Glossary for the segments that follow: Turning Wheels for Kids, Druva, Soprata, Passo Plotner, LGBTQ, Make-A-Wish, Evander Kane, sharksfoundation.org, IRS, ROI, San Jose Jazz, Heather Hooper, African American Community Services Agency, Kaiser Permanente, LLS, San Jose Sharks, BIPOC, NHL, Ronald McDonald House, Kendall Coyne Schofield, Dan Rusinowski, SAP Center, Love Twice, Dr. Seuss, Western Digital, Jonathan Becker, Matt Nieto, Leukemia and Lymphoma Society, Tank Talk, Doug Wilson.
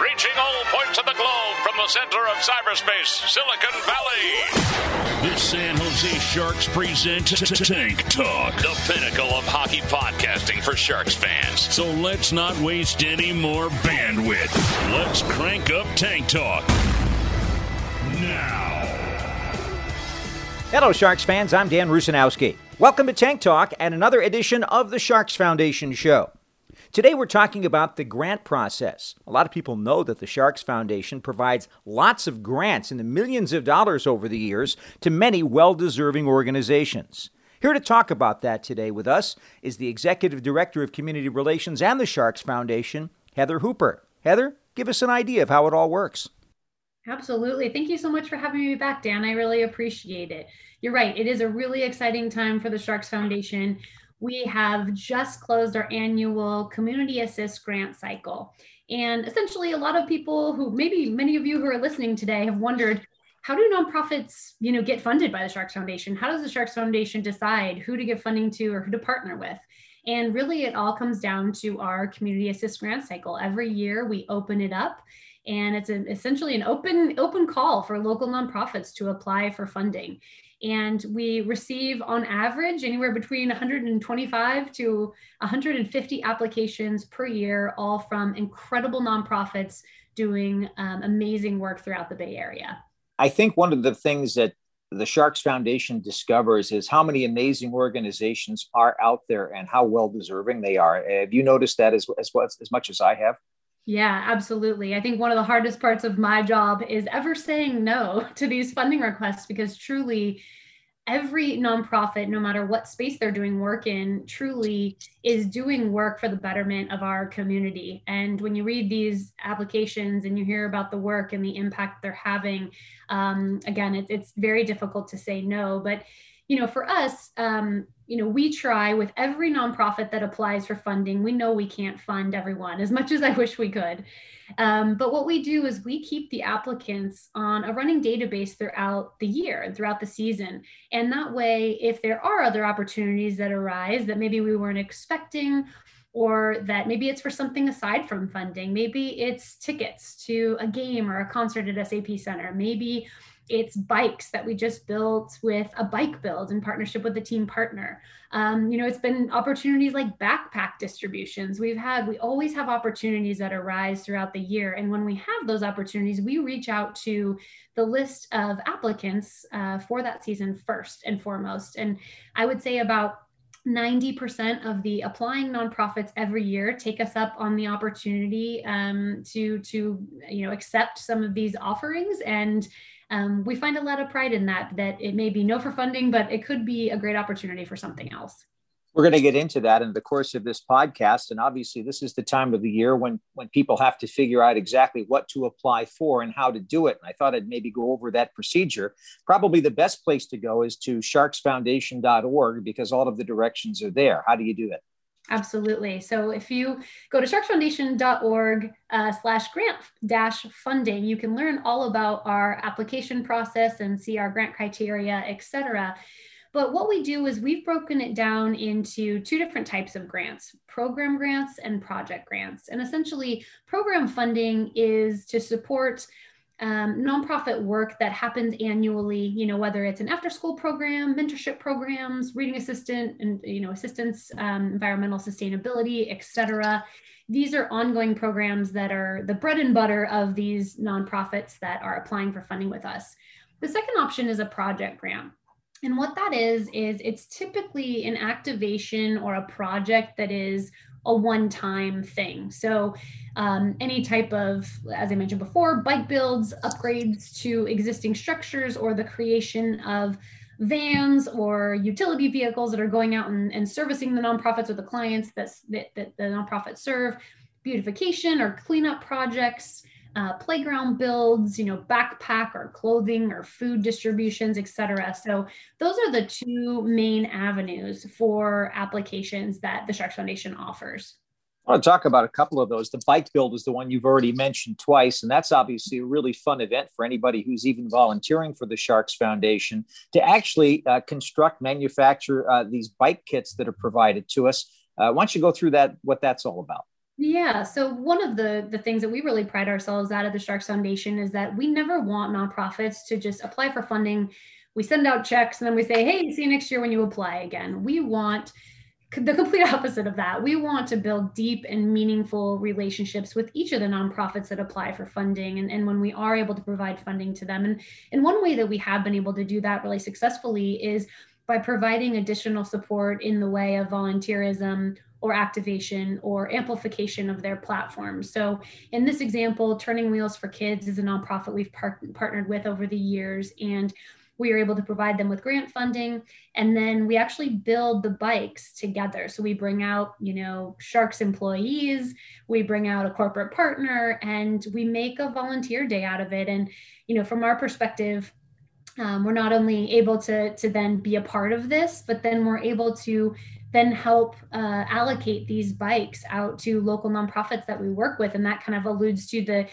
Reaching all points of the globe from the center of cyberspace, Silicon Valley. The San Jose Sharks present Tank Talk, the pinnacle of hockey podcasting for Sharks fans. So let's not waste any more bandwidth. Let's crank up Tank Talk. Now. Hello, Sharks fans. I'm Dan Rusinowski. Welcome to Tank Talk and another edition of the Sharks Foundation Show. Today we're talking about the grant process. A lot of people know that the Sharks Foundation provides lots of grants in the millions of dollars over the years to many well-deserving organizations. Here to talk about that today with us is the Executive Director of Community Relations and the Sharks Foundation, Heather Hooper. Heather, give us an idea of how it all works. Absolutely. Thank you so much for having me back, Dan. I really appreciate it. You're right. It is a really exciting time for the Sharks Foundation. We have just closed our annual Community Assist grant cycle. And essentially, a lot of people who, maybe many of you who are listening today, have wondered, how do nonprofits, get funded by the Sharks Foundation? How does the Sharks Foundation decide who to give funding to or who to partner with? And really, it all comes down to our Community Assist grant cycle. Every year, we open it up. And it's essentially an open call for local nonprofits to apply for funding. And we receive, on average, anywhere between 125 to 150 applications per year, all from incredible nonprofits doing amazing work throughout the Bay Area. I think one of the things that the Sharks Foundation discovers is how many amazing organizations are out there and how well-deserving they are. Have you noticed that as much as I have? Yeah, absolutely. I think one of the hardest parts of my job is ever saying no to these funding requests, because truly every nonprofit, no matter what space they're doing work in, truly is doing work for the betterment of our community. And when you read these applications and you hear about the work and the impact they're having, again, it's very difficult to say no. But for us, we try with every nonprofit that applies for funding. We know we can't fund everyone as much as I wish we could. But what we do is we keep the applicants on a running database throughout the year and throughout the season. And that way, if there are other opportunities that arise that maybe we weren't expecting, or that maybe it's for something aside from funding, maybe it's tickets to a game or a concert at SAP Center, maybe it's bikes that we just built with a bike build in partnership with the team partner. It's been opportunities like backpack distributions. We always have opportunities that arise throughout the year. And when we have those opportunities, we reach out to the list of applicants for that season first and foremost. And I would say about 90% of the applying nonprofits every year take us up on the opportunity to accept some of these offerings. And we find a lot of pride in that it may be no for funding, but it could be a great opportunity for something else. We're going to get into that in the course of this podcast. And obviously, this is the time of the year when people have to figure out exactly what to apply for and how to do it. And I thought I'd maybe go over that procedure. Probably the best place to go is to sharksfoundation.org, because all of the directions are there. How do you do that? Absolutely. So if you go to sharksfoundation.org /grant-funding, you can learn all about our application process and see our grant criteria, et cetera. But what we do is we've broken it down into two different types of grants: program grants and project grants. And essentially, program funding is to support nonprofit work that happens annually, whether it's an after-school program, mentorship programs, reading assistant and assistance, environmental sustainability, et cetera. These are ongoing programs that are the bread and butter of these nonprofits that are applying for funding with us. The second option is a project grant. And what that is it's typically an activation or a project that is a one-time thing. So any type of, as I mentioned before, bike builds, upgrades to existing structures, or the creation of vans or utility vehicles that are going out and servicing the nonprofits or the clients that the nonprofits serve. beautification or cleanup projects, playground builds, backpack or clothing or food distributions, etc. So those are the two main avenues for applications that the Sharks Foundation offers. I want to talk about a couple of those. The bike build is the one you've already mentioned twice, and that's obviously a really fun event for anybody who's even volunteering for the Sharks Foundation to actually construct, manufacture these bike kits that are provided to us. Why don't you go through that, what that's all about? Yeah. So one of the things that we really pride ourselves out of the Sharks Foundation is that we never want nonprofits to just apply for funding. We send out checks and then we say, hey, see you next year when you apply again. We want the complete opposite of that. We want to build deep and meaningful relationships with each of the nonprofits that apply for funding. And when we are able to provide funding to them, and one way that we have been able to do that really successfully is by providing additional support in the way of volunteerism or activation or amplification of their platform. So in this example, Turning Wheels for Kids is a nonprofit we've partnered with over the years, and we are able to provide them with grant funding. And then we actually build the bikes together. So we bring out, Sharks employees, we bring out a corporate partner, and we make a volunteer day out of it. And, from our perspective, we're not only able to then be a part of this, but then we're able to then help allocate these bikes out to local nonprofits that we work with. And that kind of alludes to the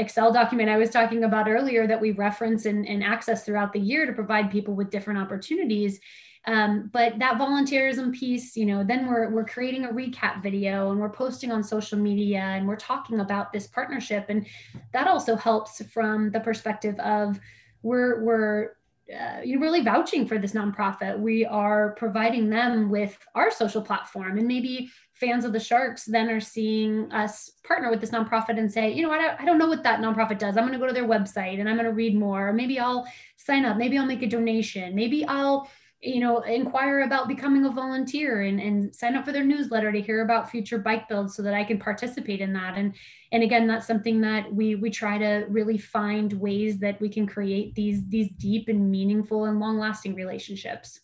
Excel document I was talking about earlier that we reference and access throughout the year to provide people with different opportunities. But that volunteerism piece, then we're creating a recap video and we're posting on social media and we're talking about this partnership. And that also helps from the perspective of we're really vouching for this nonprofit. We are providing them with our social platform, and maybe fans of the Sharks then are seeing us partner with this nonprofit and say, I don't know what that nonprofit does. I'm going to go to their website and I'm going to read more. Or maybe I'll sign up. Maybe I'll make a donation. Maybe I'll, inquire about becoming a volunteer and sign up for their newsletter to hear about future bike builds so that I can participate in that. And again, that's something that we try to really find ways that we can create these deep and meaningful and long-lasting relationships.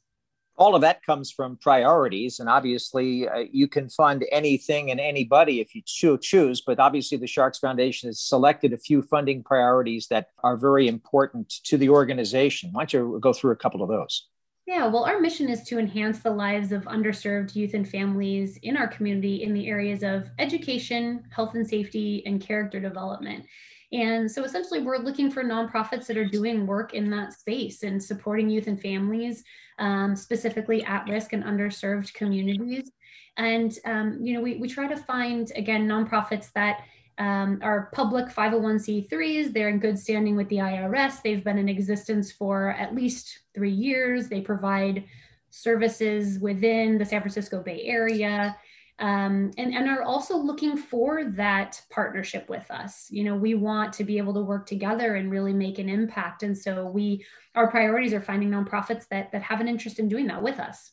All of that comes from priorities, and obviously you can fund anything and anybody if you choose, but obviously the Sharks Foundation has selected a few funding priorities that are very important to the organization. Why don't you go through a couple of those? Yeah, well, our mission is to enhance the lives of underserved youth and families in our community in the areas of education, health and safety, and character development. And so essentially, we're looking for nonprofits that are doing work in that space and supporting youth and families, specifically at-risk and underserved communities. And, we try to find, again, nonprofits that are public 501c3s. They're in good standing with the IRS. They've been in existence for at least 3 years. They provide services within the San Francisco Bay Area, and are also looking for that partnership with us. We want to be able to work together and really make an impact. And so our priorities are finding nonprofits that have an interest in doing that with us.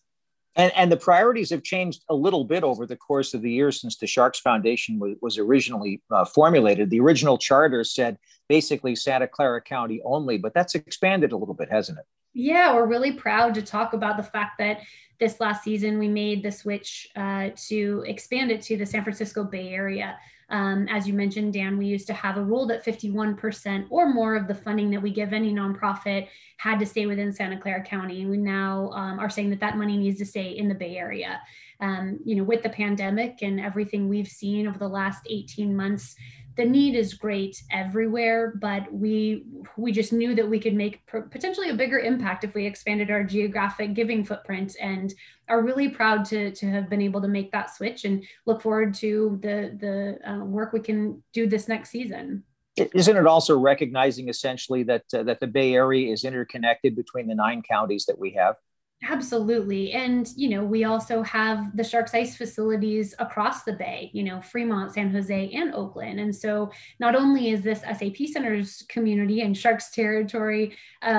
And the priorities have changed a little bit over the course of the years since the Sharks Foundation was originally formulated. The original charter said basically Santa Clara County only, but that's expanded a little bit, hasn't it? Yeah, we're really proud to talk about the fact that this last season we made the switch to expand it to the San Francisco Bay Area. As you mentioned, Dan, we used to have a rule that 51% or more of the funding that we give any nonprofit had to stay within Santa Clara County. And we now are saying that money needs to stay in the Bay Area. With the pandemic and everything we've seen over the last 18 months, the need is great everywhere, but we just knew that we could make potentially a bigger impact if we expanded our geographic giving footprint, and are really proud to have been able to make that switch and look forward to the work we can do this next season. Isn't it also recognizing essentially that the Bay Area is interconnected between the 9 counties that we have? Absolutely. And, we also have the Sharks Ice facilities across the Bay, Fremont, San Jose, and Oakland. And so not only is this SAP Center's community and Sharks territory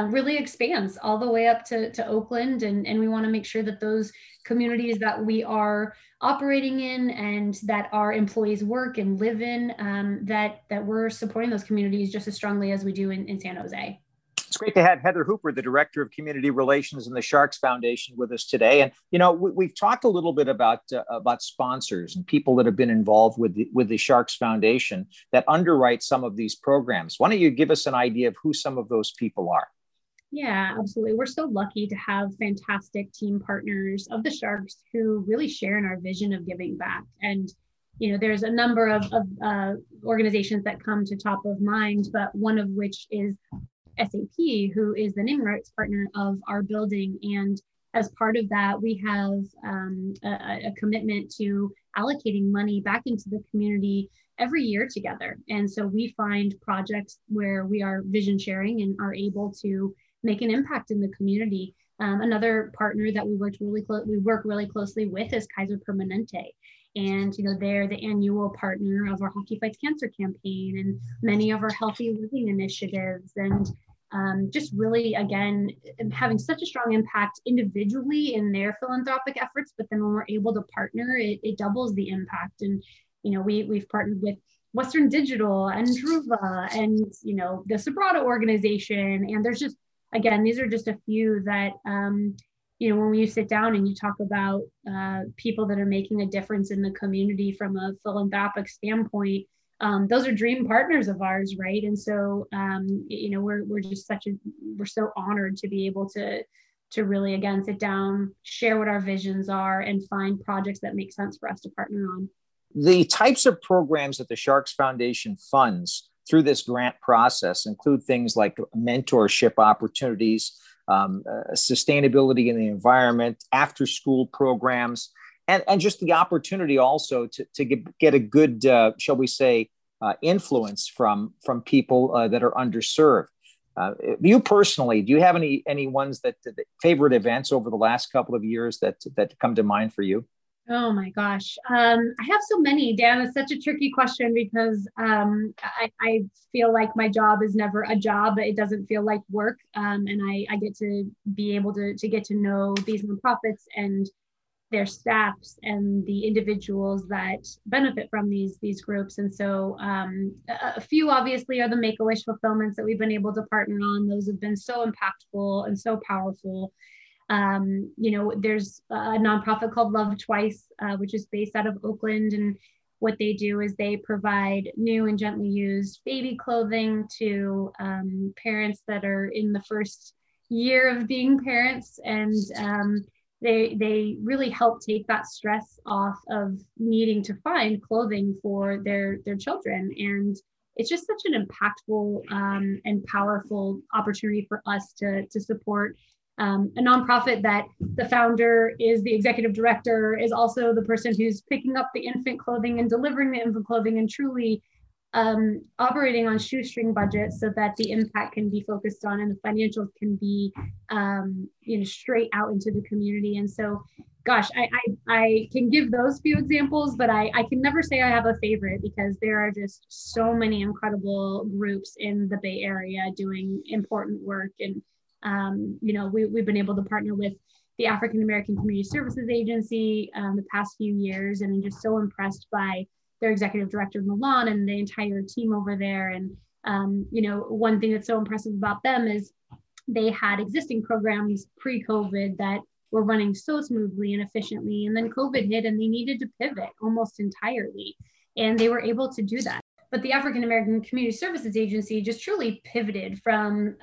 really expands all the way up to Oakland. And we want to make sure that those communities that we are operating in and that our employees work and live in, that we're supporting those communities just as strongly as we do in San Jose. It's great to have Heather Hooper, the Director of Community Relations in the Sharks Foundation, with us today. And, you know, we've talked a little bit about sponsors and people that have been involved with the Sharks Foundation that underwrite some of these programs. Why don't you give us an idea of who some of those people are? Yeah, absolutely. We're so lucky to have fantastic team partners of the Sharks who really share in our vision of giving back. And, you know, there's a number of organizations that come to top of mind, but one of which is SAP, who is the naming rights partner of our building. And as part of that, we have a commitment to allocating money back into the community every year together. And so we find projects where we are vision sharing and are able to make an impact in the community. Another partner that we work really closely with is Kaiser Permanente. And, you know, they're the annual partner of our Hockey Fights Cancer campaign and many of our healthy living initiatives, and just really, again, having such a strong impact individually in their philanthropic efforts. But then when we're able to partner, it doubles the impact. And, you know, we've partnered with Western Digital and Druva and, you know, the Soprata organization. And there's just, again, these are just a few that, you know, when you sit down and you talk about people that are making a difference in the community from a philanthropic standpoint, those are dream partners of ours, right? And so, you know, we're so honored to be able to really, again, sit down, share what our visions are, and find projects that make sense for us to partner on. The types of programs that the Sharks Foundation funds through this grant process include things like mentorship opportunities, sustainability in the environment, after-school programs, and just the opportunity also to get a good, shall we say, influence from people that are underserved. You personally, do you have any ones that favorite events over the last couple of years that come to mind for you? Oh my gosh. I have so many, Dan. It's such a tricky question because I feel like my job is never a job. It doesn't feel like work. And I get to be able to get to know these nonprofits and their staffs and the individuals that benefit from these groups. And so a few obviously are the Make-A-Wish fulfillments that we've been able to partner on. Those have been so impactful and so powerful. You know, there's a nonprofit called Love Twice, which is based out of Oakland. And what they do is they provide new and gently used baby clothing to parents that are in the first year of being parents. And they really help take that stress off of needing to find clothing for their children. And it's just such an impactful and powerful opportunity for us to support a nonprofit that the founder is the executive director, is also the person who's picking up the infant clothing and delivering the infant clothing, and truly operating on shoestring budgets so that the impact can be focused on and the financials can be, you know, straight out into the community. And so, gosh, I can give those few examples, but I can never say I have a favorite because there are just so many incredible groups in the Bay Area doing important work. And you know, we've been able to partner with the African American Community Services Agency the past few years, and I'm just so impressed by their executive director Milan and the entire team over there. And you know, one thing that's so impressive about them is they had existing programs pre-COVID that were running so smoothly and efficiently, and then COVID hit and they needed to pivot almost entirely, and they were able to do that. But the African American Community Services Agency just truly pivoted from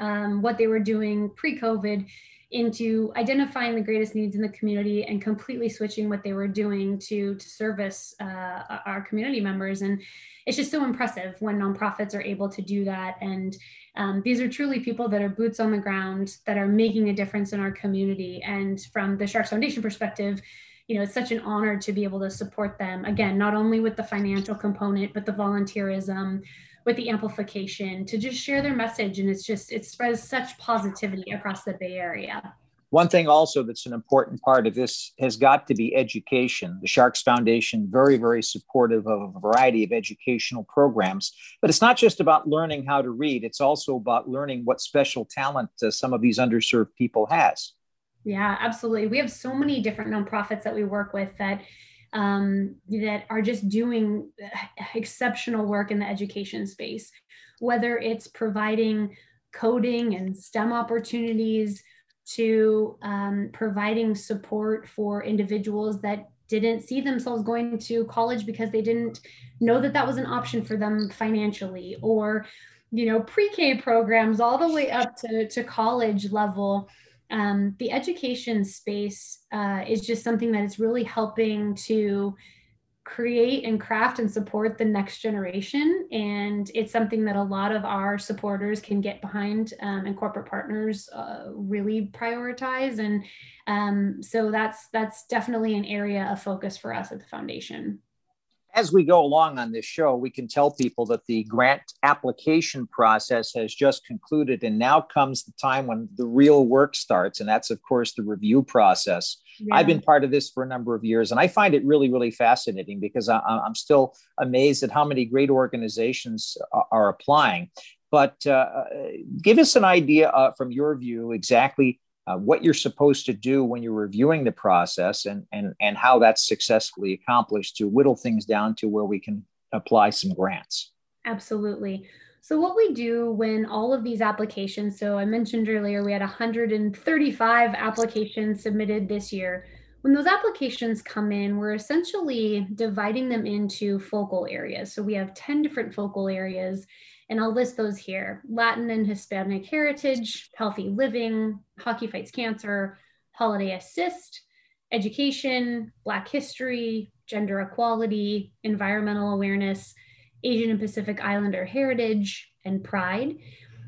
what they were doing pre-COVID into identifying the greatest needs in the community and completely switching what they were doing to service our community members. And it's just so impressive when nonprofits are able to do that. And these are truly people that are boots on the ground, that are making a difference in our community. And from the Sharks Foundation perspective, you know, it's such an honor to be able to support them, again, not only with the financial component, but the volunteerism, with the amplification, to just share their message. And it's just, it spreads such positivity across the Bay Area. One thing also that's an important part of this has got to be education. The Sharks Foundation, very, very supportive of a variety of educational programs. But it's not just about learning how to read. It's also about learning what special talent some of these underserved people has. Yeah, absolutely. We have so many different nonprofits that we work with that are just doing exceptional work in the education space, whether it's providing coding and STEM opportunities to providing support for individuals that didn't see themselves going to college because they didn't know that that was an option for them financially, or, you know, pre-K programs all the way up to college level. The education space is just something that is really helping to create and craft and support the next generation. And it's something that a lot of our supporters can get behind, and corporate partners really prioritize. And so that's definitely an area of focus for us at the foundation. As we go along on this show, we can tell people that the grant application process has just concluded, and now comes the time when the real work starts, and that's, of course, the review process. Yeah. I've been part of this for a number of years, and I find it really, really fascinating because I'm still amazed at how many great organizations are applying. But give us an idea from your view exactly what you're supposed to do when you're reviewing the process, and how that's successfully accomplished to whittle things down to where we can apply some grants. Absolutely. So what we do when all of these applications, so I mentioned earlier, we had 135 applications submitted this year. When those applications come in, we're essentially dividing them into focal areas. So we have 10 different focal areas, and I'll list those here: Latin and Hispanic heritage, healthy living, hockey fights cancer, holiday assist, education, Black history, gender equality, environmental awareness, Asian and Pacific Islander heritage, and pride.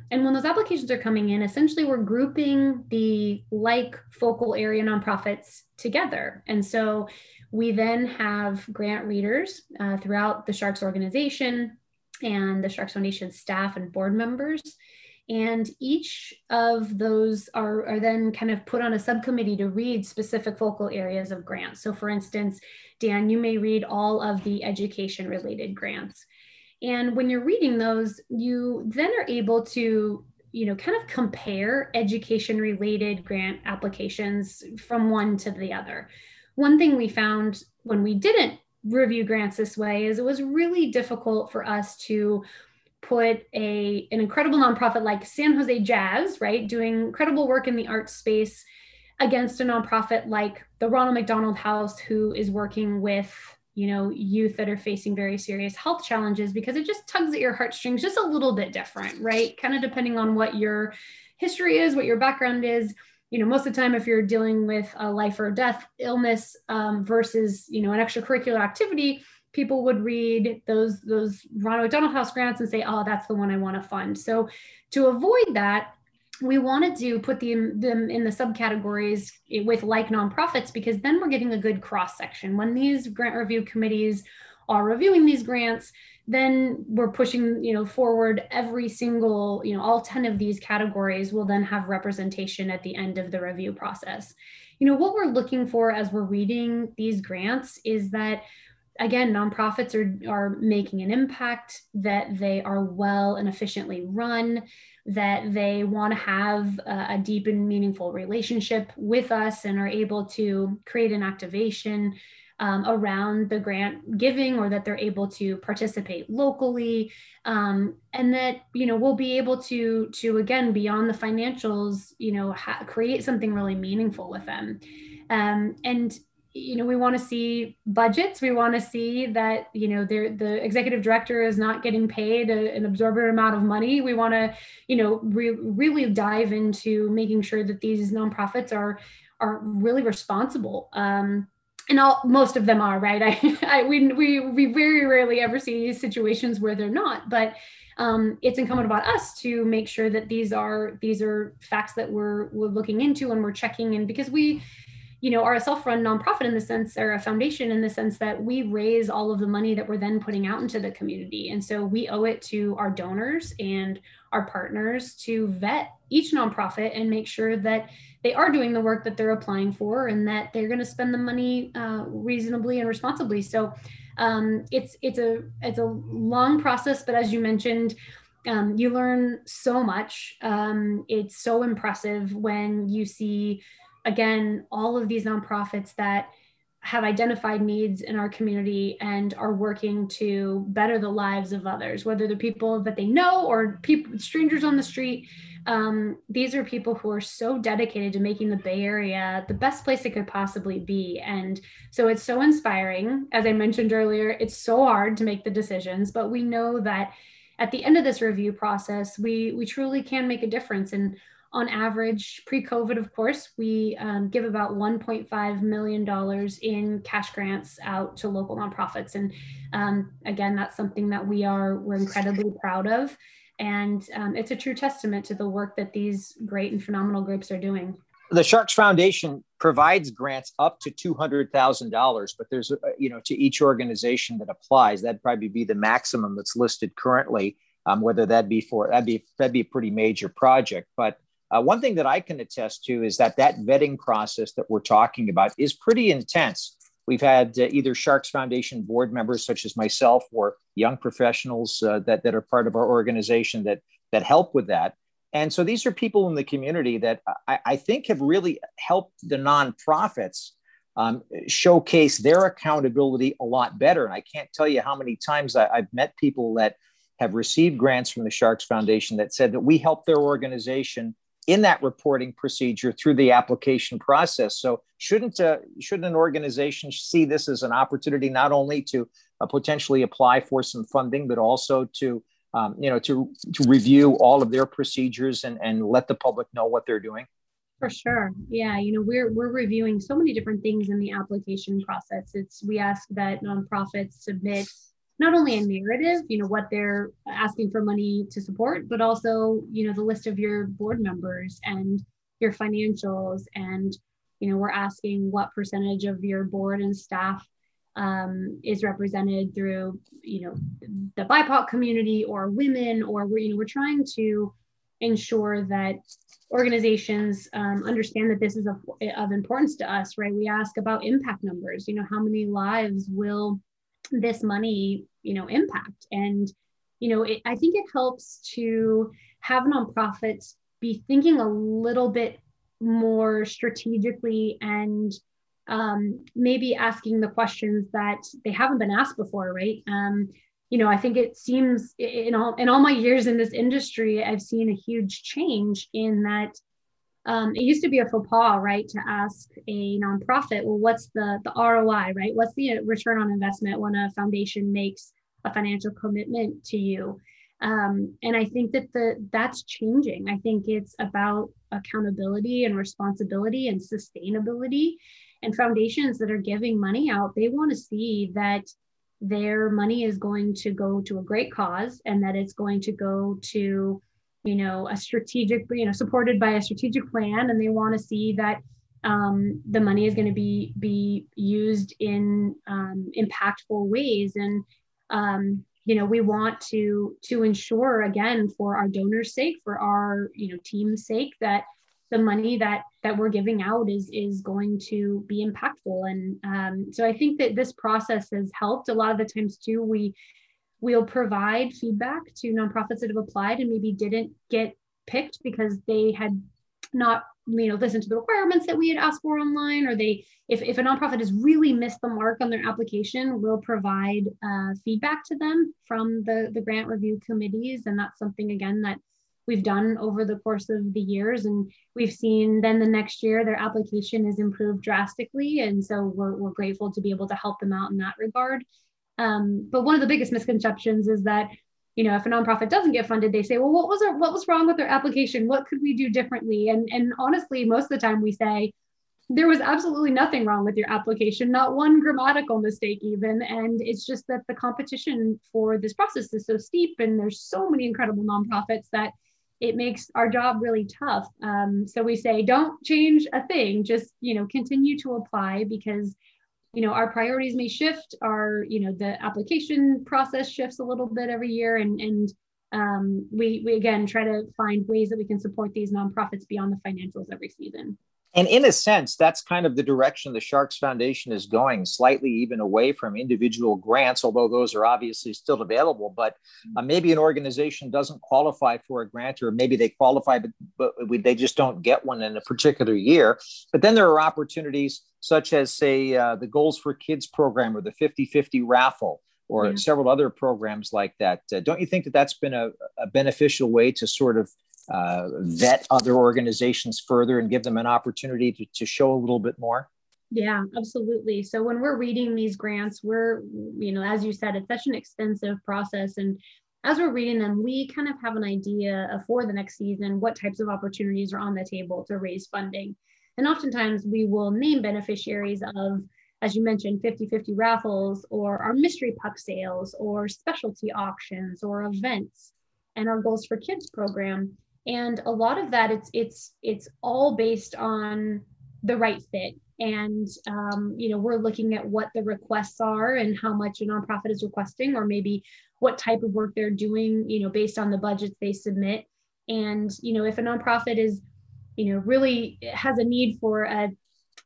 And when those applications are coming in, essentially we're grouping the like focal area nonprofits together. And so we then have grant readers throughout the Sharks organization and the Sharks Foundation staff and board members. And each of those are then kind of put on a subcommittee to read specific focal areas of grants. So for instance, Dan, you may read all of the education related grants. And when you're reading those, you then are able to, you know, kind of compare education related grant applications from one to the other. One thing we found when we didn't review grants this way is it was really difficult for us to put an incredible nonprofit like San Jose Jazz, right, doing incredible work in the art space, against a nonprofit like the Ronald McDonald House, who is working with, you know, youth that are facing very serious health challenges, because it just tugs at your heartstrings just a little bit different, right? Kind of depending on what your history is, what your background is. You know, most of the time, if you're dealing with a life or death illness versus, you know, an extracurricular activity, people would read those Ronald McDonald House grants and say, oh, that's the one I want to fund. So to avoid that, we wanted to put them in the subcategories with like nonprofits, because then we're getting a good cross section. When these grant review committees are reviewing these grants, then we're pushing, you know, forward every single, you know, all 10 of these categories will then have representation at the end of the review process. You know, what we're looking for as we're reading these grants is that, again, nonprofits are making an impact, that they are well and efficiently run, that they want to have a deep and meaningful relationship with us and are able to create an activation around the grant giving, or that they're able to participate locally, and that, you know, we'll be able to again, beyond the financials, you know, create something really meaningful with them. And, you know, we want to see budgets. We want to see that, you know, the executive director is not getting paid an absorbent amount of money. We want to, you know, really dive into making sure that these nonprofits are really responsible. And most of them are, right? We very rarely ever see situations where they're not, but it's incumbent upon us to make sure that these are facts that we're looking into and we're checking in, because we, you know, are a self-run nonprofit in the sense, or a foundation in the sense that we raise all of the money that we're then putting out into the community. And so we owe it to our donors and our partners to vet each nonprofit and make sure that they are doing the work that they're applying for, and that they're going to spend the money reasonably and responsibly. So it's a long process, but as you mentioned, you learn so much. It's so impressive when you see, again, all of these nonprofits that have identified needs in our community and are working to better the lives of others, whether they're people that they know or people, strangers on the street. These are people who are so dedicated to making the Bay Area the best place it could possibly be. And so it's so inspiring. As I mentioned earlier, it's so hard to make the decisions, but we know that at the end of this review process, we truly can make a difference. And on average, pre-COVID, of course, we give about $1.5 million in cash grants out to local nonprofits. And again, that's something that we're incredibly proud of. And it's a true testament to the work that these great and phenomenal groups are doing. The Sharks Foundation provides grants up to $200,000, but there's, to each organization that applies, that'd probably be the maximum that's listed currently, whether that'd be a pretty major project. But one thing that I can attest to is that vetting process that we're talking about is pretty intense. We've had either Sharks Foundation board members, such as myself, or young professionals that are part of our organization that help with that. And so these are people in the community that I think have really helped the nonprofits showcase their accountability a lot better. And I can't tell you how many times I've met people that have received grants from the Sharks Foundation that said that we helped their organization in that reporting procedure through the application process. So shouldn't an organization see this as an opportunity not only to potentially apply for some funding, but also to review all of their procedures and let the public know what they're doing? For sure. Yeah. We're reviewing so many different things in the application process. We ask that nonprofits submit not only a narrative, what they're asking for money to support, but also, the list of your board members and your financials. And, we're asking what percentage of your board and staff is represented through, the BIPOC community or women, or we're trying to ensure that organizations understand that this is of importance to us, right? We ask about impact numbers, how many lives will this money, impact. And, I think it helps to have nonprofits be thinking a little bit more strategically and maybe asking the questions that they haven't been asked before, right? I think it seems in all my years in this industry, I've seen a huge change in that it used to be a faux pas, right, to ask a nonprofit, well, what's the ROI, right? What's the return on investment when a foundation makes a financial commitment to you? And I think that that's changing. I think it's about accountability and responsibility and sustainability. And foundations that are giving money out, they want to see that their money is going to go to a great cause and that it's going to go to supported by a strategic plan. And they want to see that the money is going to be used in impactful ways. And, we want to ensure, again, for our donors' sake, for our, team's sake, that the money that we're giving out is going to be impactful. And so I think that this process has helped. A lot of the times too, we'll provide feedback to nonprofits that have applied and maybe didn't get picked because they had not, listened to the requirements that we had asked for online, or if a nonprofit has really missed the mark on their application, we'll provide feedback to them from the grant review committees. And that's something, again, that we've done over the course of the years. And we've seen then the next year, their application has improved drastically. And so we're grateful to be able to help them out in that regard. But one of the biggest misconceptions is that, if a nonprofit doesn't get funded, they say, well, what was wrong with their application? What could we do differently? And honestly, most of the time we say, there was absolutely nothing wrong with your application, not one grammatical mistake even. And it's just that the competition for this process is so steep and there's so many incredible nonprofits that it makes our job really tough. So we say, don't change a thing, just, continue to apply because our priorities may shift, the application process shifts a little bit every year. And we again, try to find ways that we can support these nonprofits beyond the financials every season. And in a sense, that's kind of the direction the Sharks Foundation is going, slightly even away from individual grants, although those are obviously still available. But maybe an organization doesn't qualify for a grant, or maybe they qualify, but they just don't get one in a particular year. But then there are opportunities such as, say, the Goals for Kids program or the 50-50 raffle, or several other programs like that. Don't you think that that's been a beneficial way to sort of vet other organizations further and give them an opportunity to show a little bit more? Yeah, absolutely. So when we're reading these grants, we're, you know, as you said, it's such an extensive process. And as we're reading them, we kind of have an idea of, for the next season, what types of opportunities are on the table to raise funding. And oftentimes we will name beneficiaries of, as you mentioned, 50-50 raffles, or our mystery puck sales, or specialty auctions, or events, and our Goals for Kids program. And a lot of that, it's all based on the right fit. And, you know, we're looking at what the requests are and how much a nonprofit is requesting, or maybe what type of work they're doing, you know, based on the budgets they submit. And, you know, if a nonprofit is, you know, really has a need for a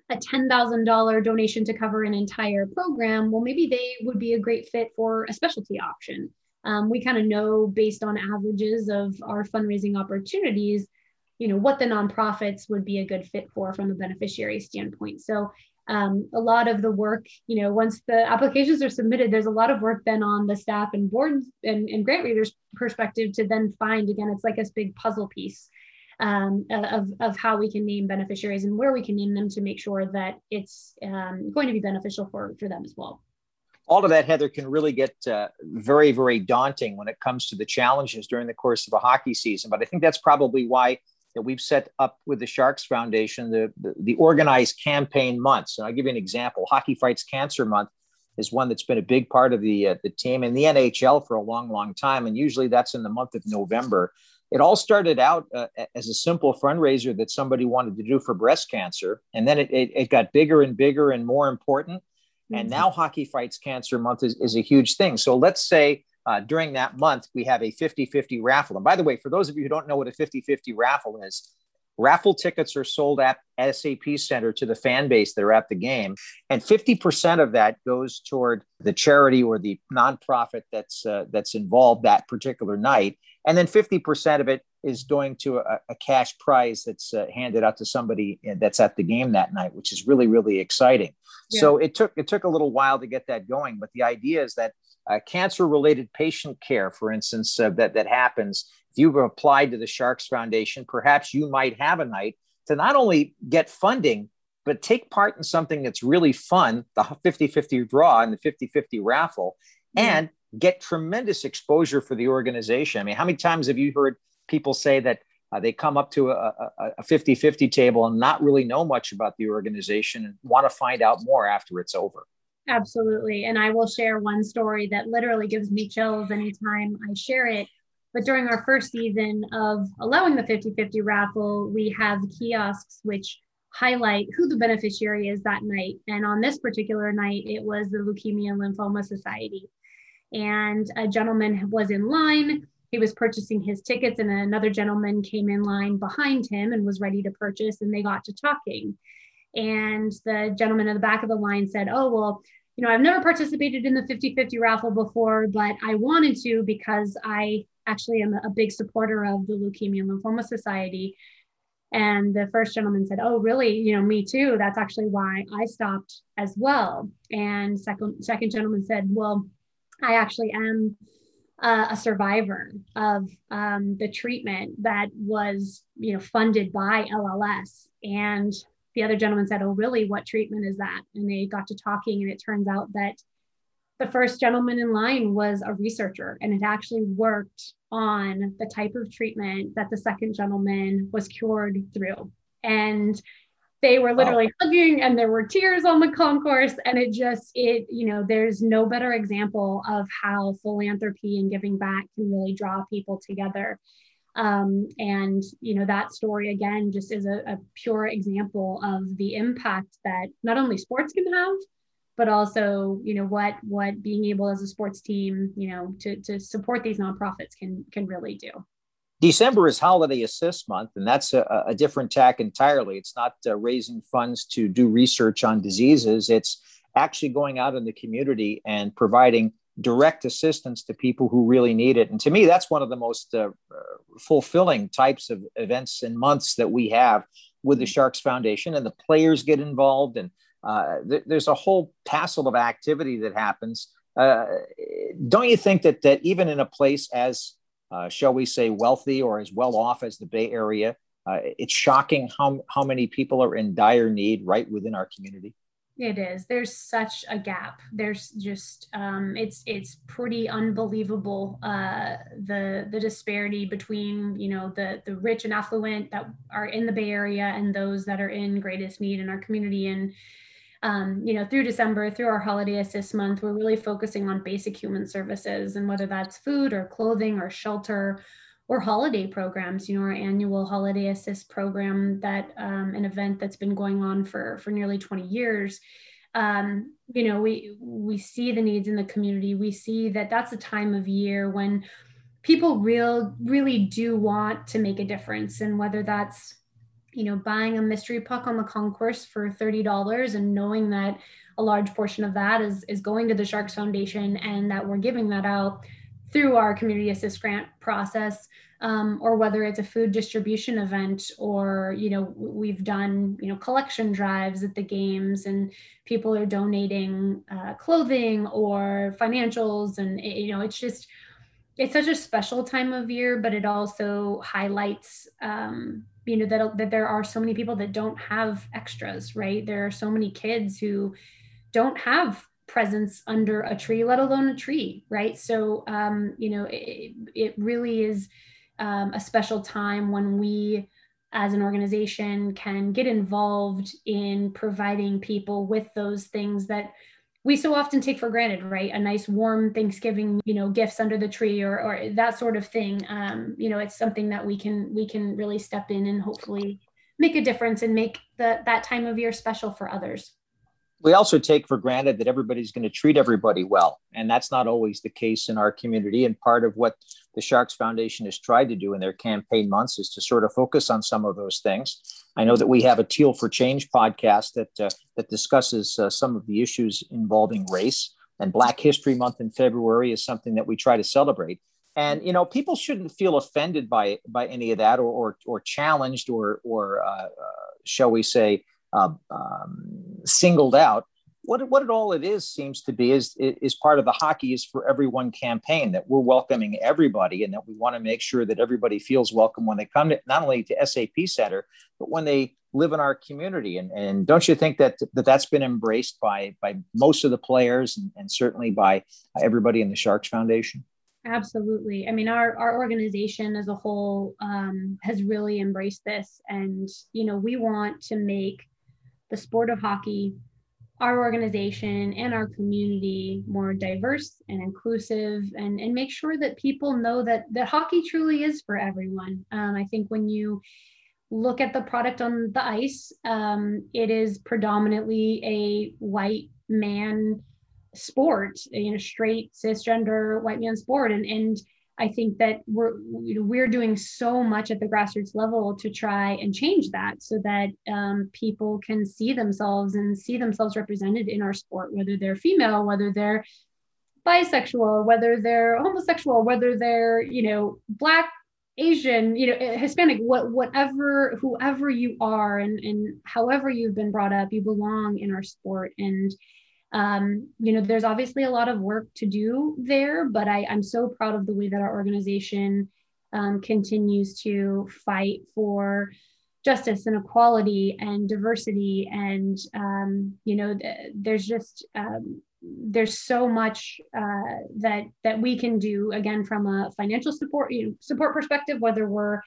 $10,000 donation to cover an entire program, well, maybe they would be a great fit for a specialty auction. We kind of know, based on averages of our fundraising opportunities, you know, what the nonprofits would be a good fit for from a beneficiary standpoint. So a lot of the work, you know, once the applications are submitted, there's a lot of work then on the staff and board and grant readers' perspective to then find, again, it's like this big puzzle piece of how we can name beneficiaries and where we can name them to make sure that it's going to be beneficial for them as well. All of that, Heather, can really get very, very daunting when it comes to the challenges during the course of a hockey season. But I think that's probably why that we've set up with the Sharks Foundation the organized campaign months. And I'll give you an example. Hockey Fights Cancer Month is one that's been a big part of the team and the NHL for a long, long time. And usually that's in the month of November. It all started out as a simple fundraiser that somebody wanted to do for breast cancer. And then it got bigger and bigger and more important. And now Hockey Fights Cancer Month is a huge thing. So let's say during that month, we have a 50-50 raffle. And by the way, for those of you who don't know what a 50-50 raffle is, raffle tickets are sold at SAP Center to the fan base that are at the game. And 50% of that goes toward the charity or the nonprofit that's involved that particular night. And then 50% of it is going to a cash prize that's handed out to somebody that's at the game that night, which is really, really exciting. Yeah. So it took a little while to get that going. But the idea is that cancer-related patient care, for instance, that happens, if you've applied to the Sharks Foundation, perhaps you might have a night to not only get funding, but take part in something that's really fun, the 50-50 draw and the 50-50 raffle, and get tremendous exposure for the organization. I mean, how many times have you heard people say that they come up to a 50-50 table and not really know much about the organization and want to find out more after it's over? Absolutely. And I will share one story that literally gives me chills anytime I share it. But during our first season of allowing the 50-50 raffle, we have kiosks which highlight who the beneficiary is that night. And on this particular night, it was the Leukemia and Lymphoma Society. And a gentleman was in line. He was purchasing his tickets, and another gentleman came in line behind him and was ready to purchase, and they got to talking. And the gentleman in the back of the line said, "Oh, well, you know, I've never participated in the 50-50 raffle before, but I wanted to because I actually am a big supporter of the Leukemia and Lymphoma Society." And the first gentleman said, "Oh, really? You know, me too. That's actually why I stopped as well." And second gentleman said, "Well, I actually am a survivor of the treatment that was, you know, funded by LLS." And the other gentleman said, "Oh, really? What treatment is that?" And they got to talking, and it turns out that the first gentleman in line was a researcher and had actually worked on the type of treatment that the second gentleman was cured through. And they were literally hugging, and there were tears on the concourse. And you know, there's no better example of how philanthropy and giving back can really draw people together. And, you know, that story, again, just is a pure example of the impact that not only sports can have, but also, you know, what being able as a sports team, you know, to support these nonprofits can really do. December is Holiday Assist Month, and that's a different tack entirely. It's not raising funds to do research on diseases. It's actually going out in the community and providing direct assistance to people who really need it. And to me, that's one of the most fulfilling types of events and months that we have with the Sharks Foundation, and the players get involved. And there's a whole tassel of activity that happens. Don't you think that even in a place as shall we say, wealthy or as well off as the Bay Area, it's shocking how many people are in dire need right within our community? It is. There's such a gap. There's just, it's pretty unbelievable, the disparity between, the rich and affluent that are in the Bay Area and those that are in greatest need in our community. And, through December, through our Holiday Assist Month, we're really focusing on basic human services, and whether that's food or clothing or shelter or holiday programs, our annual Holiday Assist program, that an event that's been going on for nearly 20 years. We see the needs in the community. We see that that's a time of year when people really do want to make a difference. And whether that's, buying a mystery puck on the concourse for $30 and knowing that a large portion of that is going to the Sharks Foundation, and that we're giving that out through our community assist grant process, or whether it's a food distribution event, or, we've done, collection drives at the games, and people are donating clothing or financials. And, it's such a special time of year, but it also highlights, that there are so many people that don't have extras, right? There are so many kids who don't have presence under a tree, let alone a tree, right? So, it really is a special time when we as an organization can get involved in providing people with those things that we so often take for granted, right? A nice warm Thanksgiving, gifts under the tree or that sort of thing. It's something that we can really step in and hopefully make a difference and make that time of year special for others. We also take for granted that everybody's going to treat everybody well, and that's not always the case in our community. And part of what the Sharks Foundation has tried to do in their campaign months is to sort of focus on some of those things. I know that we have a Teal for Change podcast that discusses some of the issues involving race, and Black History Month in February is something that we try to celebrate. And, people shouldn't feel offended by any of that or challenged or shall we say, singled out. What it all it is seems to be is part of the Hockey is for Everyone campaign, that we're welcoming everybody, and that we want to make sure that everybody feels welcome when they come to, not only to SAP Center, but when they live in our community. And don't you think that's been embraced by most of the players and certainly by everybody in the Sharks Foundation? Absolutely. I mean, our organization as a whole has really embraced this, and we want to make the sport of hockey, our organization and our community, more diverse and inclusive, and make sure that people know that hockey truly is for everyone. I think when you look at the product on the ice, it is predominantly a white man sport, straight cisgender white man sport. And I think that we're doing so much at the grassroots level to try and change that, so that people can see themselves represented in our sport, whether they're female, whether they're bisexual, whether they're homosexual, whether they're, Black, Asian, Hispanic, whatever, whoever you are, and however you've been brought up, you belong in our sport. And there's obviously a lot of work to do there, but I'm so proud of the way that our organization continues to fight for justice and equality and diversity. And, there's so much that we can do, again, from a financial support perspective, whether we're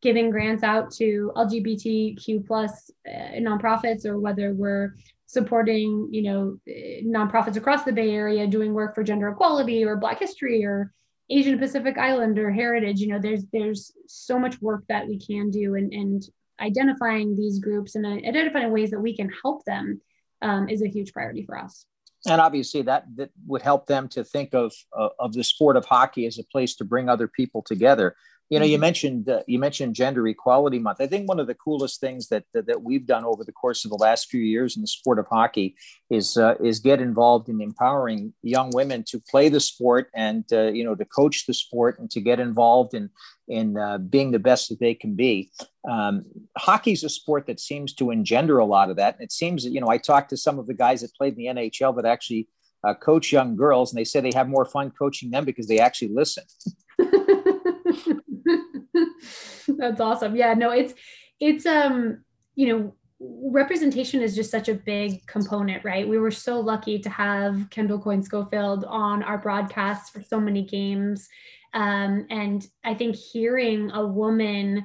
giving grants out to LGBTQ plus nonprofits, or whether we're supporting, nonprofits across the Bay Area doing work for gender equality or Black history or Asian Pacific Islander heritage. There's so much work that we can do, and identifying these groups and identifying ways that we can help them is a huge priority for us. And obviously that would help them to think of the sport of hockey as a place to bring other people together. You know, you mentioned Gender Equality Month. I think one of the coolest things that we've done over the course of the last few years in the sport of hockey is get involved in empowering young women to play the sport and to coach the sport and to get involved in being the best that they can be. Hockey's a sport that seems to engender a lot of that. And it seems that, you know, I talked to some of the guys that played in the NHL that actually coach young girls, and they say they have more fun coaching them because they actually listen. That's awesome. Yeah, no, it's representation is just such a big component, right? We were so lucky to have Kendall Coyne Schofield on our broadcasts for so many games. And I think hearing a woman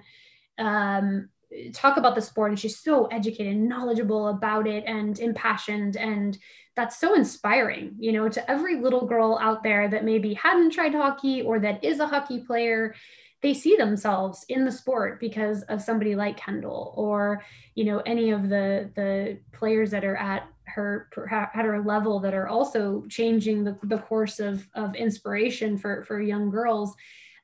talk about the sport, and she's so educated and knowledgeable about it and impassioned, and that's so inspiring, you know, to every little girl out there that maybe hadn't tried hockey or that is a hockey player. They see themselves in the sport because of somebody like Kendall or, you know, any of the players that are at her level that are also changing the course of inspiration for young girls.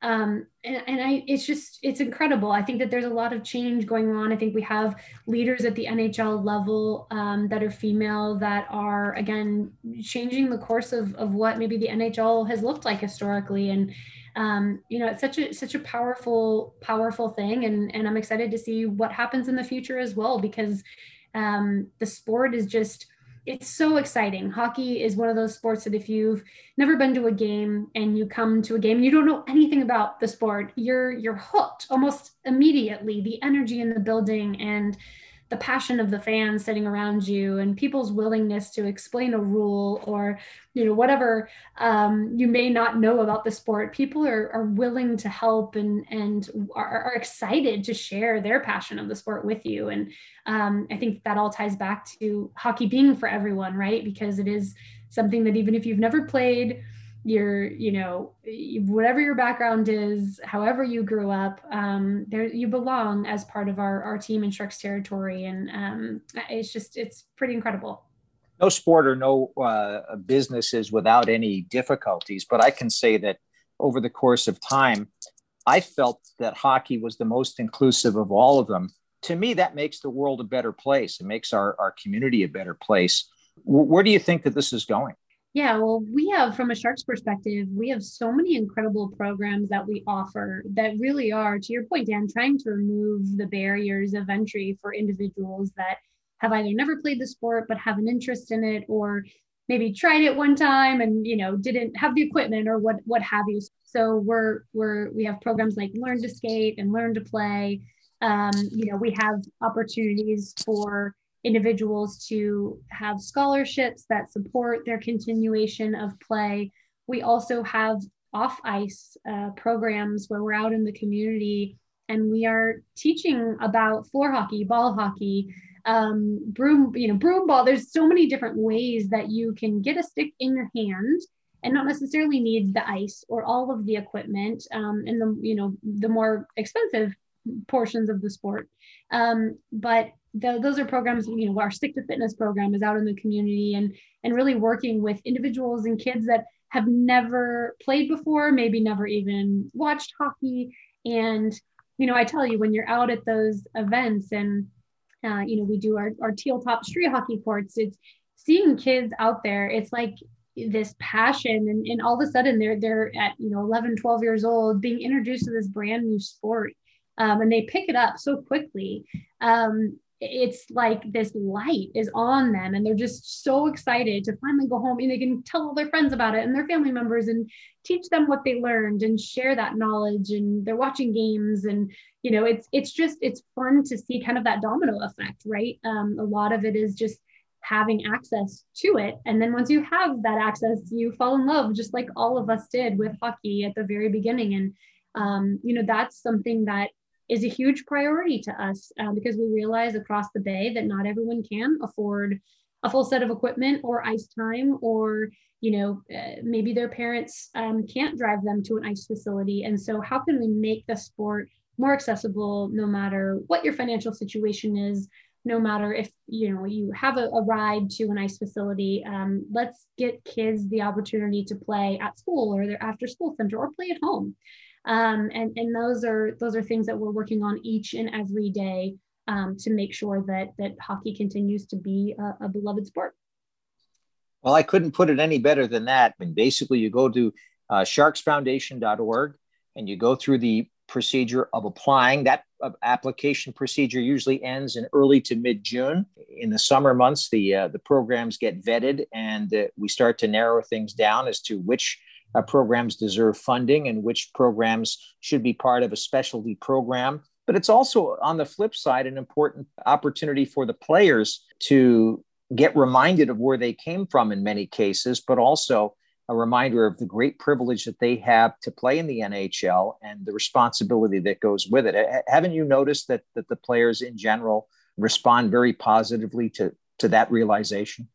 It's incredible. I think that there's a lot of change going on. I think we have leaders at the NHL level that are female, that are, again, changing the course of what maybe the NHL has looked like historically. And, it's such a powerful thing. And I'm excited to see what happens in the future as well, because the sport is just, it's so exciting. Hockey is one of those sports that if you've never been to a game and you come to a game, you don't know anything about the sport, you're hooked almost immediately. The energy in the building and the passion of the fans sitting around you and people's willingness to explain a rule or, you know, whatever you may not know about the sport, people are willing to help and are excited to share their passion of the sport with you. And I think that all ties back to hockey being for everyone, right? Because it is something that even if you've never played, whatever your background is, however you grew up, there you belong as part of our team in Sharks territory. And it's pretty incredible. No sport or no business is without any difficulties, but I can say that over the course of time, I felt that hockey was the most inclusive of all of them. To me, that makes the world a better place. It makes our community a better place. Where do you think that this is going? Yeah, well, we have, from a Sharks perspective, we have so many incredible programs that we offer that really are, to your point, Dan, trying to remove the barriers of entry for individuals that have either never played the sport but have an interest in it, or maybe tried it one time and, you know, didn't have the equipment or what have you. So we have programs like Learn to Skate and Learn to Play. We have opportunities for individuals to have scholarships that support their continuation of play. We also have off-ice programs where we're out in the community and we are teaching about floor hockey, ball hockey, broom ball. There's so many different ways that you can get a stick in your hand and not necessarily need the ice or all of the equipment and the more expensive portions of the sport. Those are programs, you know, our Stick to Fitness program is out in the community and really working with individuals and kids that have never played before, maybe never even watched hockey. And, you know, I tell you, when you're out at those events and, we do our teal top street hockey courts, it's seeing kids out there. It's like this passion and all of a sudden they're at, 11, 12 years old being introduced to this brand new sport. And they pick it up so quickly. It's like this light is on them and they're just so excited to finally go home and they can tell all their friends about it and their family members and teach them what they learned and share that knowledge, and they're watching games and, it's fun to see kind of that domino effect, right? A lot of it is just having access to it. And then once you have that access, you fall in love, just like all of us did with hockey at the very beginning. And, that's something that is a huge priority to us because we realize across the Bay that not everyone can afford a full set of equipment or ice time, or, maybe their parents can't drive them to an ice facility. And so how can we make the sport more accessible, no matter what your financial situation is, no matter if, you have a ride to an ice facility, let's get kids the opportunity to play at school or their after school center or play at home. And those are things that we're working on each and every day to make sure that hockey continues to be a beloved sport. Well, I couldn't put it any better than that. I mean, basically, you go to sharksfoundation.org and you go through the procedure of applying. That application procedure usually ends in early to mid-June. In the summer months, the programs get vetted, and we start to narrow things down as to which programs deserve funding and which programs should be part of a specialty program. But it's also, on the flip side, an important opportunity for the players to get reminded of where they came from in many cases, but also a reminder of the great privilege that they have to play in the NHL and the responsibility that goes with it. Haven't you noticed that the players in general respond very positively to that realization?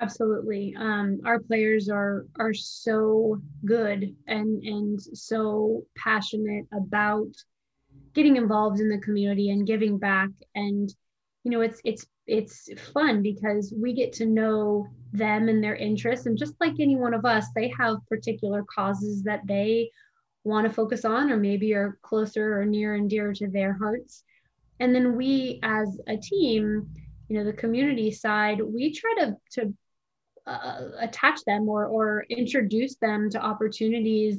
Absolutely. Our players are so good and so passionate about getting involved in the community and giving back. And, you know, it's fun because we get to know them and their interests. And just like any one of us, they have particular causes that they want to focus on, or maybe are closer or near and dear to their hearts. And then we, as a team, you know, the community side, we try to attach them or introduce them to opportunities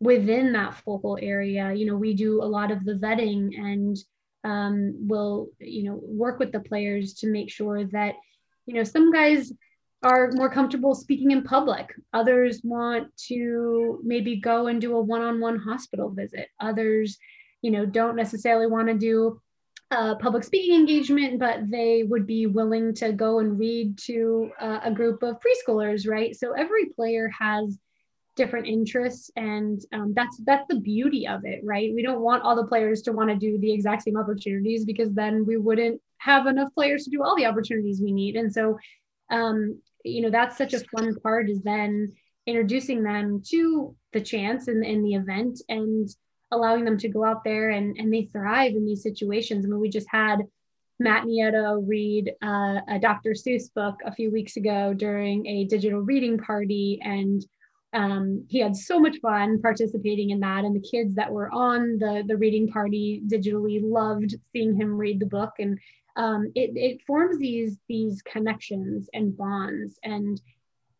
within that focal area. You know, we do a lot of the vetting and we'll, you know, work with the players to make sure that, you know, some guys are more comfortable speaking in public. Others want to maybe go and do a one-on-one hospital visit. Others, you know, don't necessarily want to do public speaking engagement, but they would be willing to go and read to a group of preschoolers, right? So every player has different interests, and that's the beauty of it, right? We don't want all the players to want to do the exact same opportunities, because then we wouldn't have enough players to do all the opportunities we need. And so, you know, that's such a fun part, is then introducing them to the chance and the event and allowing them to go out there and they thrive in these situations. I mean, we just had Matt Nieto read a Dr. Seuss book a few weeks ago during a digital reading party, and he had so much fun participating in that. And the kids that were on the reading party digitally loved seeing him read the book. And it forms these connections and bonds. And,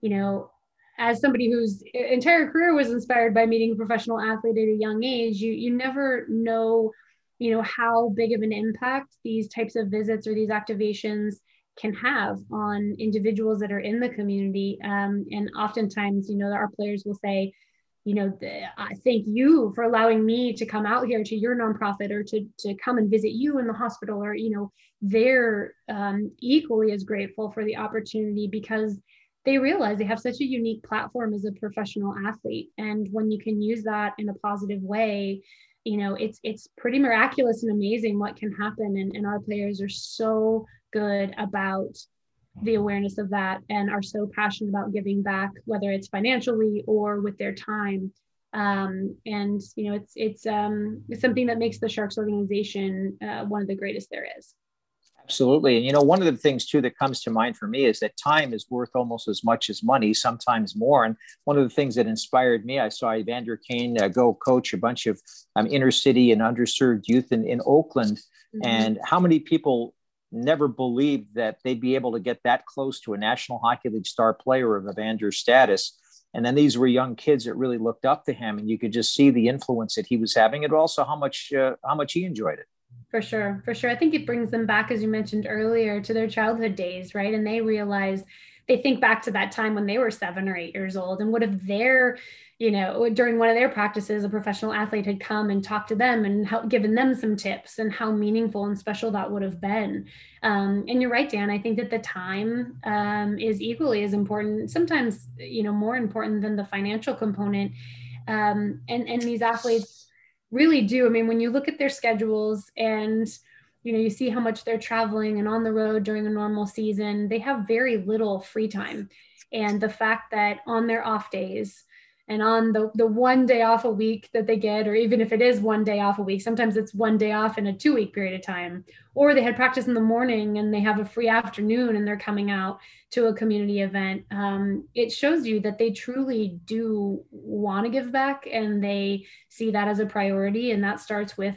you know, as somebody whose entire career was inspired by meeting a professional athlete at a young age, you never know, you know, how big of an impact these types of visits or these activations can have on individuals that are in the community. And oftentimes, you know, our players will say, you know, I thank you for allowing me to come out here to your nonprofit, or to come and visit you in the hospital, or, you know, they're equally as grateful for the opportunity, because they realize they have such a unique platform as a professional athlete. And when you can use that in a positive way, you know, it's pretty miraculous and amazing what can happen. And our players are so good about the awareness of that and are so passionate about giving back, whether it's financially or with their time. And, you know, it's something that makes the Sharks organization one of the greatest there is. Absolutely. And, you know, one of the things, too, that comes to mind for me is that time is worth almost as much as money, sometimes more. And one of the things that inspired me, I saw Evander Kane go coach a bunch of inner city and underserved youth in Oakland. Mm-hmm. And how many people never believed that they'd be able to get that close to a National Hockey League star player of Evander's status. And then these were young kids that really looked up to him, and you could just see the influence that he was having, and also how much he enjoyed it. For sure. For sure. I think it brings them back, as you mentioned earlier, to their childhood days, right? And they realize, they think back to that time when they were 7 or 8 years old, and what if their, you know, during one of their practices, a professional athlete had come and talked to them and given them some tips, and how meaningful and special that would have been. And you're right, Dan, I think that the time is equally as important, sometimes, you know, more important than the financial component. And these athletes really do. I mean, when you look at their schedules and, you know, you see how much they're traveling and on the road during a normal season, they have very little free time. And the fact that on their off days, And on the one day off a week that they get, or even if it is one day off a week, sometimes it's one day off in a 2-week period of time, or they had practice in the morning and they have a free afternoon and they're coming out to a community event. It shows you that they truly do want to give back, and they see that as a priority. And that starts with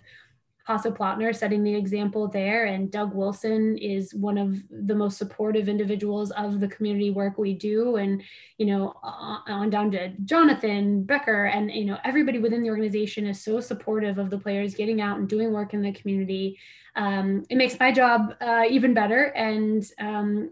Passo Plotner setting the example there. And Doug Wilson is one of the most supportive individuals of the community work we do. And, you know, on down to Jonathan Becker, and, you know, everybody within the organization is so supportive of the players getting out and doing work in the community. It makes my job even better, and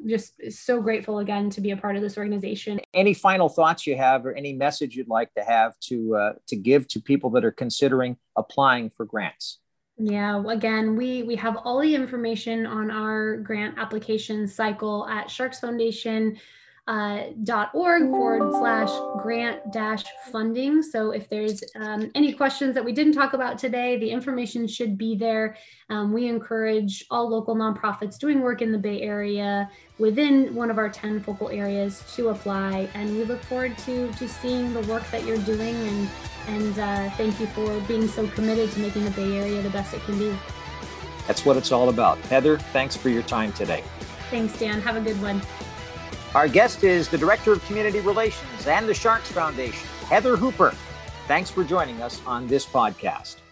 just so grateful again to be a part of this organization. Any final thoughts you have, or any message you'd like to have to give to people that are considering applying for grants? Yeah, again, we have all the information on our grant application cycle at sharksfoundation.org/grant-funding. So if there's any questions that we didn't talk about today, the information should be there. We encourage all local nonprofits doing work in the Bay Area within one of our 10 focal areas to apply. And we look forward to seeing the work that you're doing, and thank you for being so committed to making the Bay Area the best it can be. That's what it's all about. Heather, thanks for your time today. Thanks, Dan. Have a good one. Our guest is the Director of Community Relations and the Sharks Foundation, Heather Hooper. Thanks for joining us on this podcast.